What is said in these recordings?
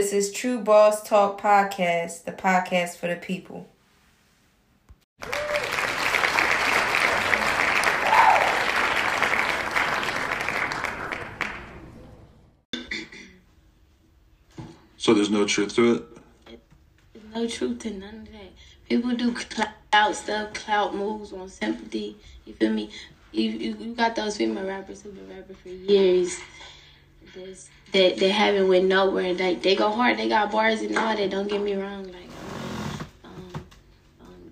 This is True Boss Talk Podcast, the podcast for the people. So there's no truth to it? There's no truth to none of that. People do clout stuff, clout moves on sympathy. You feel me? You got those female rappers who've been rapping for years. They haven't went nowhere. Like, they go hard. They got bars and all that. Don't get me wrong. Like,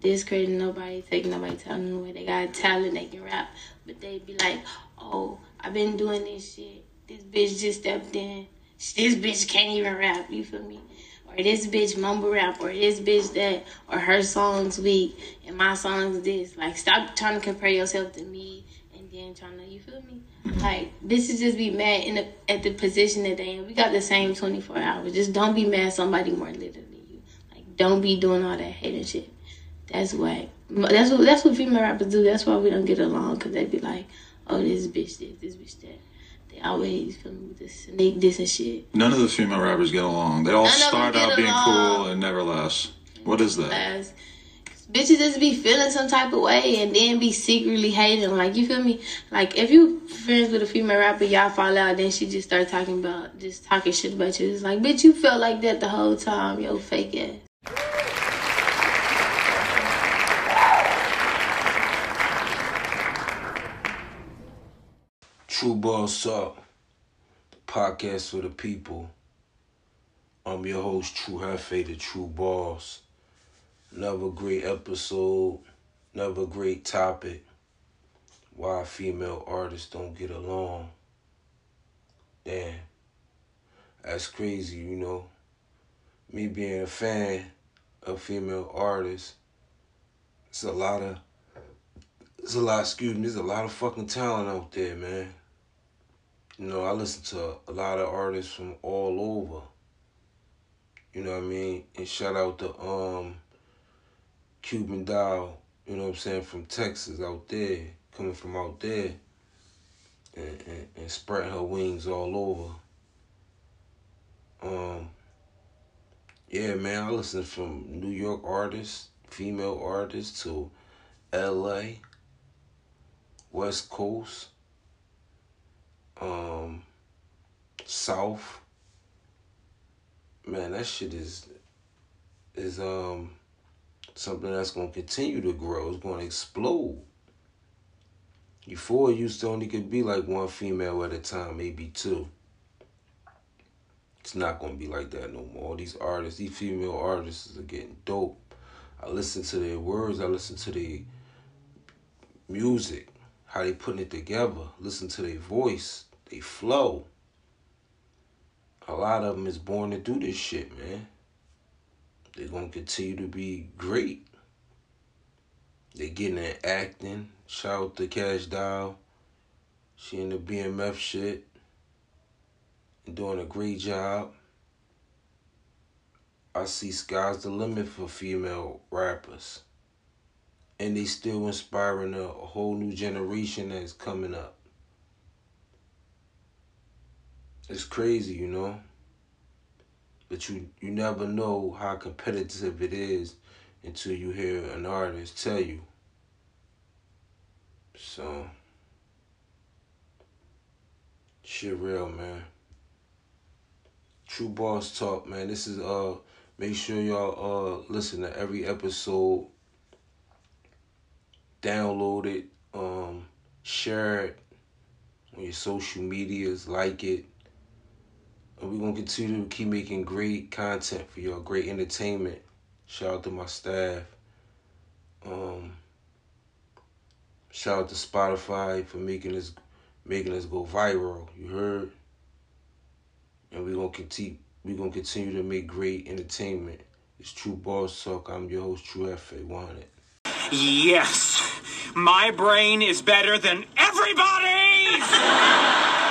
discrediting nobody, taking nobody, telling them where they got talent, they can rap. But they be like, oh, I've been doing this shit. This bitch just stepped in. This bitch can't even rap. You feel me? Or this bitch mumble rap. Or this bitch that. Or her song's weak. And my song's this. Like, stop trying to compare yourself to me. And then trying to, you feel me? Like, bitches just be mad at the position that they in. We got the same 24 hours. Just don't be mad at somebody more little than you. Like, don't be doing all that hating shit. That's why. That's what female rappers do. That's why we don't get along. Because they be like, oh, this bitch this bitch that. They always feel me with this snake diss and shit. None of the female rappers get along. They all start out being cool and never last. What is that? Bitches just be feeling some type of way and then be secretly hating. Like, you feel me? Like, if you friends with a female rapper, y'all fall out, then she just start talking shit about you. It's like, bitch, you felt like that the whole time, yo, fake ass. True Boss Talk, the podcast for the people. I'm your host, Tru Heart Fated, True Boss. Another great episode, another great topic. Why female artists don't get along. Damn, that's crazy, you know. Me being a fan of female artists, there's a lot of fucking talent out there, man. You know, I listen to a lot of artists from all over. You know what I mean? And shout out to, Cuban Doll, you know what I'm saying, from Texas out there, coming from out there and spreading her wings all over. Yeah, man, I listen from New York artists, female artists, to LA, West Coast, South. Man, that shit is something that's going to continue to grow. It's going to explode. Before, it used to only could be like one female at a time, maybe two. It's not going to be like that no more. All these artists, these female artists are getting dope. I listen to their words. I listen to their music, how they putting it together. Listen to their voice, they flow. A lot of them is born to do this shit, man. They're going to continue to be great. They're getting at acting. Shout out to Cash Doll. She in the BMF shit. And doing a great job. I see sky's the limit for female rappers. And they still inspiring a whole new generation that's coming up. It's crazy, you know. But you never know how competitive it is until you hear an artist tell you. So, shit real, man. True Boss Talk, man. This is, make sure y'all listen to every episode. Download it. Share it on your social medias. Like it. And we're going to continue to keep making great content for y'all, great entertainment. Shout out to my staff. Shout out to Spotify for making us go viral. You heard? And we're going to continue to make great entertainment. It's True Boss Talk. I'm your host, Tru F.A. Yes. My brain is better than everybody's.